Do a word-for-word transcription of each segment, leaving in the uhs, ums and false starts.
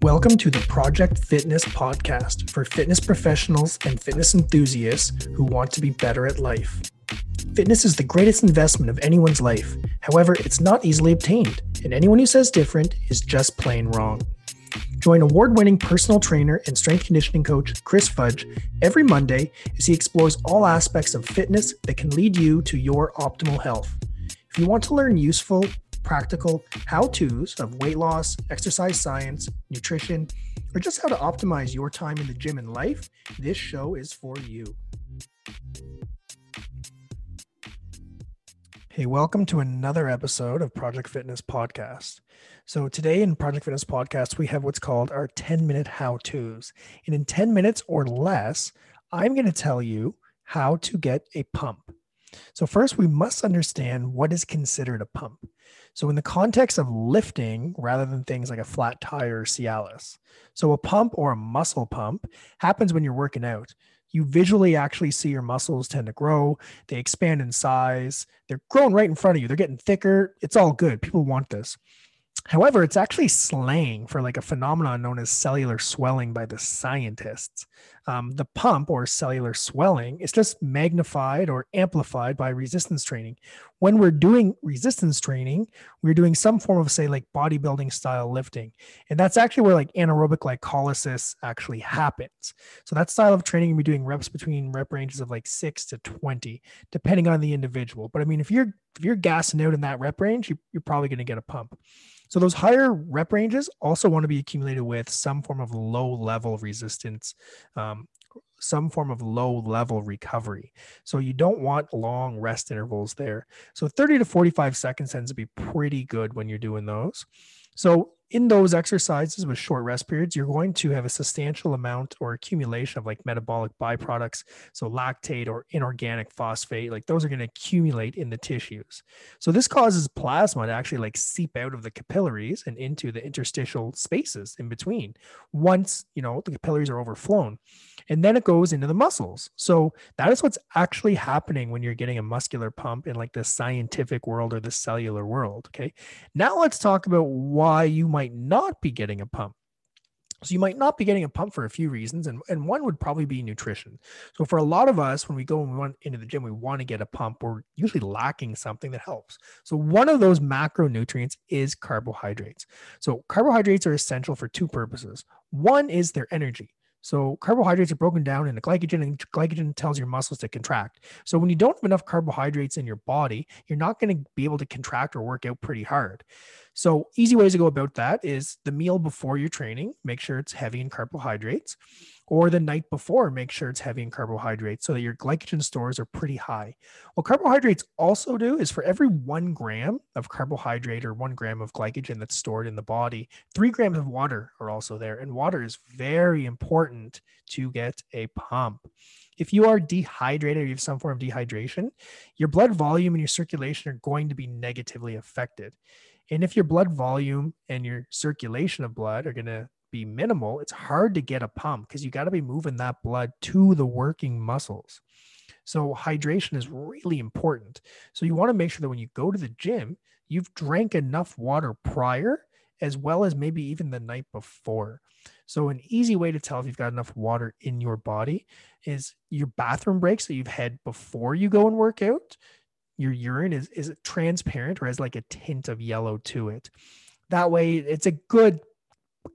Welcome to the Project Fitness Podcast for fitness professionals and fitness enthusiasts who want to be better at life. Fitness is the greatest investment of anyone's life. However, it's not easily obtained, and anyone who says different is just plain wrong. Join award-winning personal trainer and strength conditioning coach Chris Fudge every Monday as he explores all aspects of fitness that can lead you to your optimal health. If you want to learn useful, practical how-tos of weight loss, exercise science, nutrition, or just how to optimize your time in the gym and life, this show is for you. Hey, welcome to another episode of Project Fitness Podcast. So today in Project Fitness Podcast, we have what's called our ten-minute how-tos. And in ten minutes or less, I'm going to tell you how to get a pump. So first, we must understand what is considered a pump. So in the context of lifting, rather than things like a flat tire or Cialis. So a pump or a muscle pump happens when you're working out. You visually actually see your muscles tend to grow. They expand in size. They're growing right in front of you. They're getting thicker. It's all good. People want this. However, it's actually slang for like a phenomenon known as cellular swelling by the scientists. Um, the pump or cellular swelling is just magnified or amplified by resistance training. When we're doing resistance training, we're doing some form of, say, like bodybuilding style lifting. And that's actually where like anaerobic glycolysis actually happens. So that style of training, we're doing reps between rep ranges of like six to twenty, depending on the individual. But I mean, if you're if you're gassing out in that rep range, you, you're probably going to get a pump. So those higher rep ranges also want to be accumulated with some form of low level resistance, um, some form of low level recovery. So you don't want long rest intervals there. So thirty to forty-five seconds tends to be pretty good when you're doing those. So in those exercises with short rest periods, you're going to have a substantial amount or accumulation of like metabolic byproducts. So lactate or inorganic phosphate, like those are going to accumulate in the tissues. So this causes plasma to actually like seep out of the capillaries and into the interstitial spaces in between once, you know, the capillaries are overflown, and then it goes into the muscles. So that is what's actually happening when you're getting a muscular pump in like the scientific world or the cellular world. Okay. Now let's talk about why you might might not be getting a pump. So you might not be getting a pump for a few reasons. And, and one would probably be nutrition. So for a lot of us, when we go and we want into the gym, we want to get a pump. We're usually lacking something that helps. So one of those macronutrients is carbohydrates. So carbohydrates are essential for two purposes. One is their energy. So carbohydrates are broken down into glycogen, and glycogen tells your muscles to contract. So when you don't have enough carbohydrates in your body, you're not going to be able to contract or work out pretty hard. So easy ways to go about that is the meal before your training, make sure it's heavy in carbohydrates, or the night before, make sure it's heavy in carbohydrates so that your glycogen stores are pretty high. What carbohydrates also do is for every one gram of carbohydrate or one gram of glycogen that's stored in the body, three grams of water are also there. And water is very important to get a pump. If you are dehydrated or you have some form of dehydration, your blood volume and your circulation are going to be negatively affected. And if your blood volume and your circulation of blood are going to be minimal, it's hard to get a pump because you got to be moving that blood to the working muscles. So hydration is really important. So you want to make sure that when you go to the gym, you've drank enough water prior, as well as maybe even the night before. So an easy way to tell if you've got enough water in your body is your bathroom breaks that you've had before you go and work out. Your urine is, is transparent or has like a tint of yellow to it. That way it's a good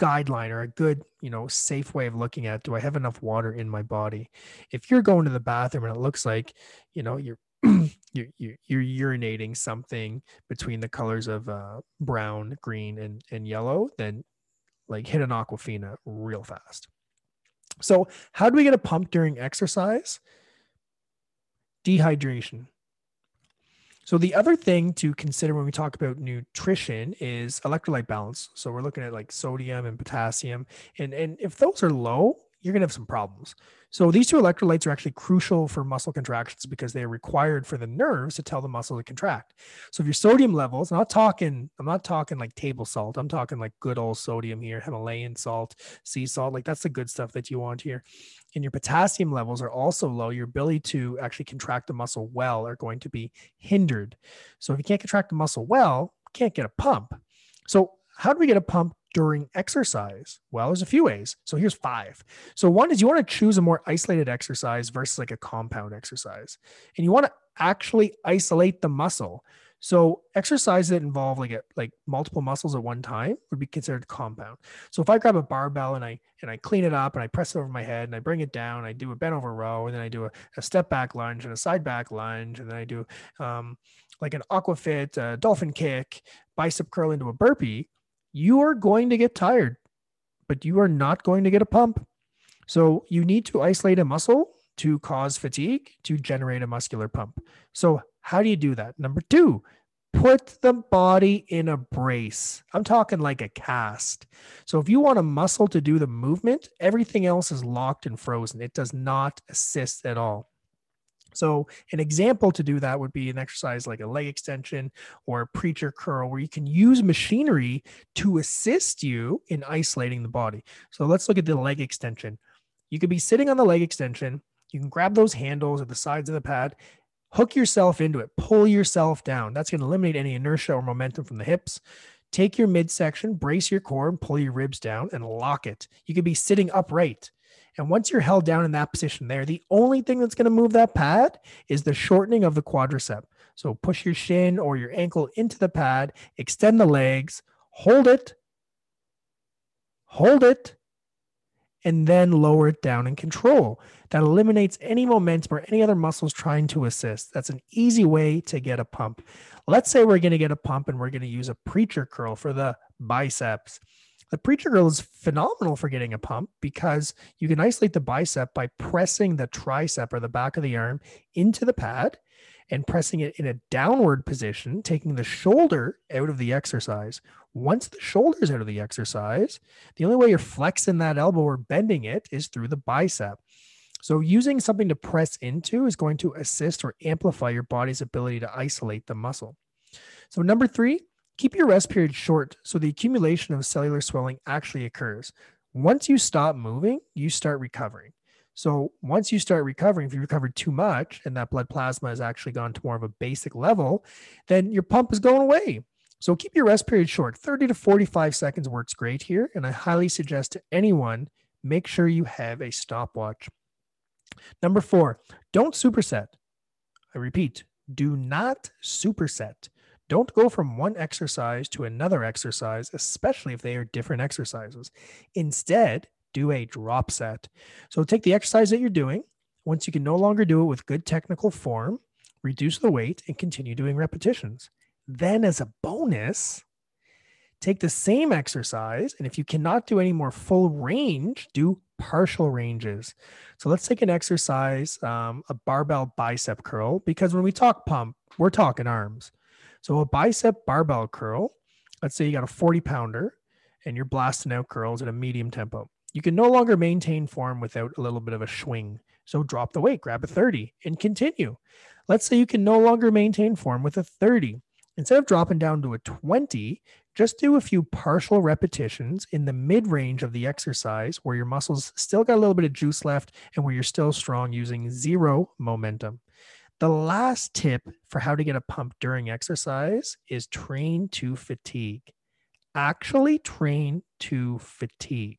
guideline or a good, you know, safe way of looking at, do I have enough water in my body? If you're going to the bathroom and it looks like, you know, you're, you're, you're, you're urinating something between the colors of uh, brown, green, and, and yellow, then like hit an Aquafina real fast. So how do we get a pump during exercise? Dehydration. So the other thing to consider when we talk about nutrition is electrolyte balance. So we're looking at like sodium and potassium. And, and if those are low, you're going to have some problems. So these two electrolytes are actually crucial for muscle contractions because they are required for the nerves to tell the muscle to contract. So if your sodium levels, I'm not talking, I'm not talking like table salt. I'm talking like good old sodium here, Himalayan salt, sea salt, like that's the good stuff that you want here. And your potassium levels are also low. Your ability to actually contract the muscle well are going to be hindered. So if you can't contract the muscle well, you can't get a pump. So how do we get a pump during exercise? Well, there's a few ways. So here's five. So one is you want to choose a more isolated exercise versus like a compound exercise. And you want to actually isolate the muscle. So exercises that involve like a, like multiple muscles at one time would be considered compound. So if I grab a barbell and I and I clean it up and I press it over my head and I bring it down, and I do a bent over row, and then I do a, a step back lunge and a side back lunge, and then I do um, like an Aquafit, uh, dolphin kick, bicep curl into a burpee, you are going to get tired, but you are not going to get a pump. So you need to isolate a muscle to cause fatigue, to generate a muscular pump. So how do you do that? Number two, put the body in a brace. I'm talking like a cast. So if you want a muscle to do the movement, everything else is locked and frozen. It does not assist at all. So an example to do that would be an exercise like a leg extension or a preacher curl, where you can use machinery to assist you in isolating the body. So let's look at the leg extension. You could be sitting on the leg extension. You can grab those handles or the sides of the pad, hook yourself into it, pull yourself down. That's going to eliminate any inertia or momentum from the hips. Take your midsection, brace your core and pull your ribs down and lock it. You could be sitting upright. And once you're held down in that position there, the only thing that's going to move that pad is the shortening of the quadricep. So push your shin or your ankle into the pad, extend the legs, hold it, hold it, and then lower it down and control. That eliminates any momentum or any other muscles trying to assist. That's an easy way to get a pump. Let's say we're going to get a pump and we're going to use a preacher curl for the biceps. The preacher curl is phenomenal for getting a pump because you can isolate the bicep by pressing the tricep or the back of the arm into the pad and pressing it in a downward position, taking the shoulder out of the exercise. Once the shoulder's out of the exercise, the only way you're flexing that elbow or bending it is through the bicep. So using something to press into is going to assist or amplify your body's ability to isolate the muscle. So number three, keep your rest period short so the accumulation of cellular swelling actually occurs. Once you stop moving, you start recovering. So once you start recovering, if you recovered too much and that blood plasma has actually gone to more of a basic level, then your pump is going away. So keep your rest period short. thirty to forty-five seconds works great here. And I highly suggest to anyone, make sure you have a stopwatch. Number four, don't superset. I repeat, do not superset. Don't go from one exercise to another exercise, especially if they are different exercises. Instead, do a drop set. So take the exercise that you're doing. Once you can no longer do it with good technical form, reduce the weight and continue doing repetitions. Then as a bonus, take the same exercise. And if you cannot do any more full range, do partial ranges. So let's take an exercise, um, a barbell bicep curl, because when we talk pump, we're talking arms. So a bicep barbell curl, let's say you got a forty pounder and you're blasting out curls at a medium tempo. You can no longer maintain form without a little bit of a swing. So drop the weight, grab a thirty and continue. Let's say you can no longer maintain form with a thirty. Instead of dropping down to a twenty, just do a few partial repetitions in the mid-range of the exercise where your muscles still got a little bit of juice left and where you're still strong using zero momentum. The last tip for how to get a pump during exercise is train to fatigue. Actually train to fatigue.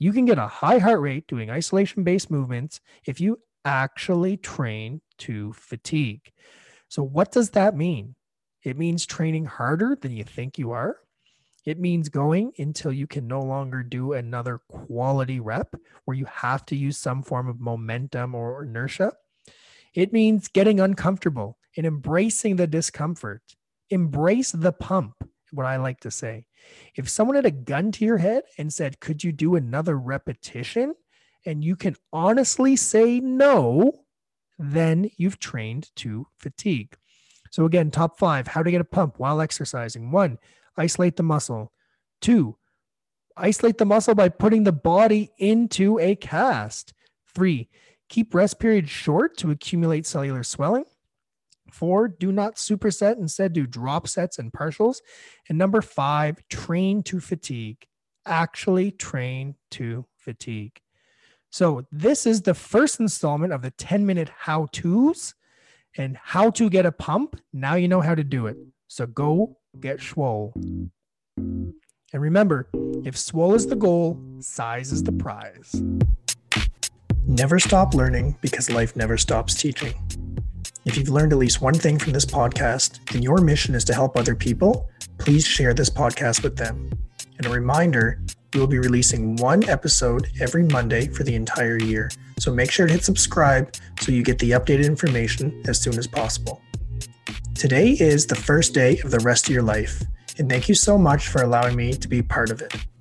You can get a high heart rate doing isolation-based movements if you actually train to fatigue. So what does that mean? It means training harder than you think you are. It means going until you can no longer do another quality rep where you have to use some form of momentum or inertia. It means getting uncomfortable and embracing the discomfort. Embrace the pump, what I like to say. If someone had a gun to your head and said, could you do another repetition? And you can honestly say no, then you've trained to fatigue. So again, top five, how to get a pump while exercising. One, isolate the muscle. Two, isolate the muscle by putting the body into a cast. Three, keep rest periods short to accumulate cellular swelling. Four, do not superset. Instead, do drop sets and partials. And number five, train to fatigue. Actually train to fatigue. So this is the first installment of the ten-minute how-tos and how to get a pump. Now you know how to do it. So go get swole. And remember, if swole is the goal, size is the prize. Never stop learning, because life never stops teaching. If you've learned at least one thing from this podcast and your mission is to help other people, please share this podcast with them. And a reminder, we will be releasing one episode every Monday for the entire year. So make sure to hit subscribe so you get the updated information as soon as possible. Today is the first day of the rest of your life, and thank you so much for allowing me to be part of it.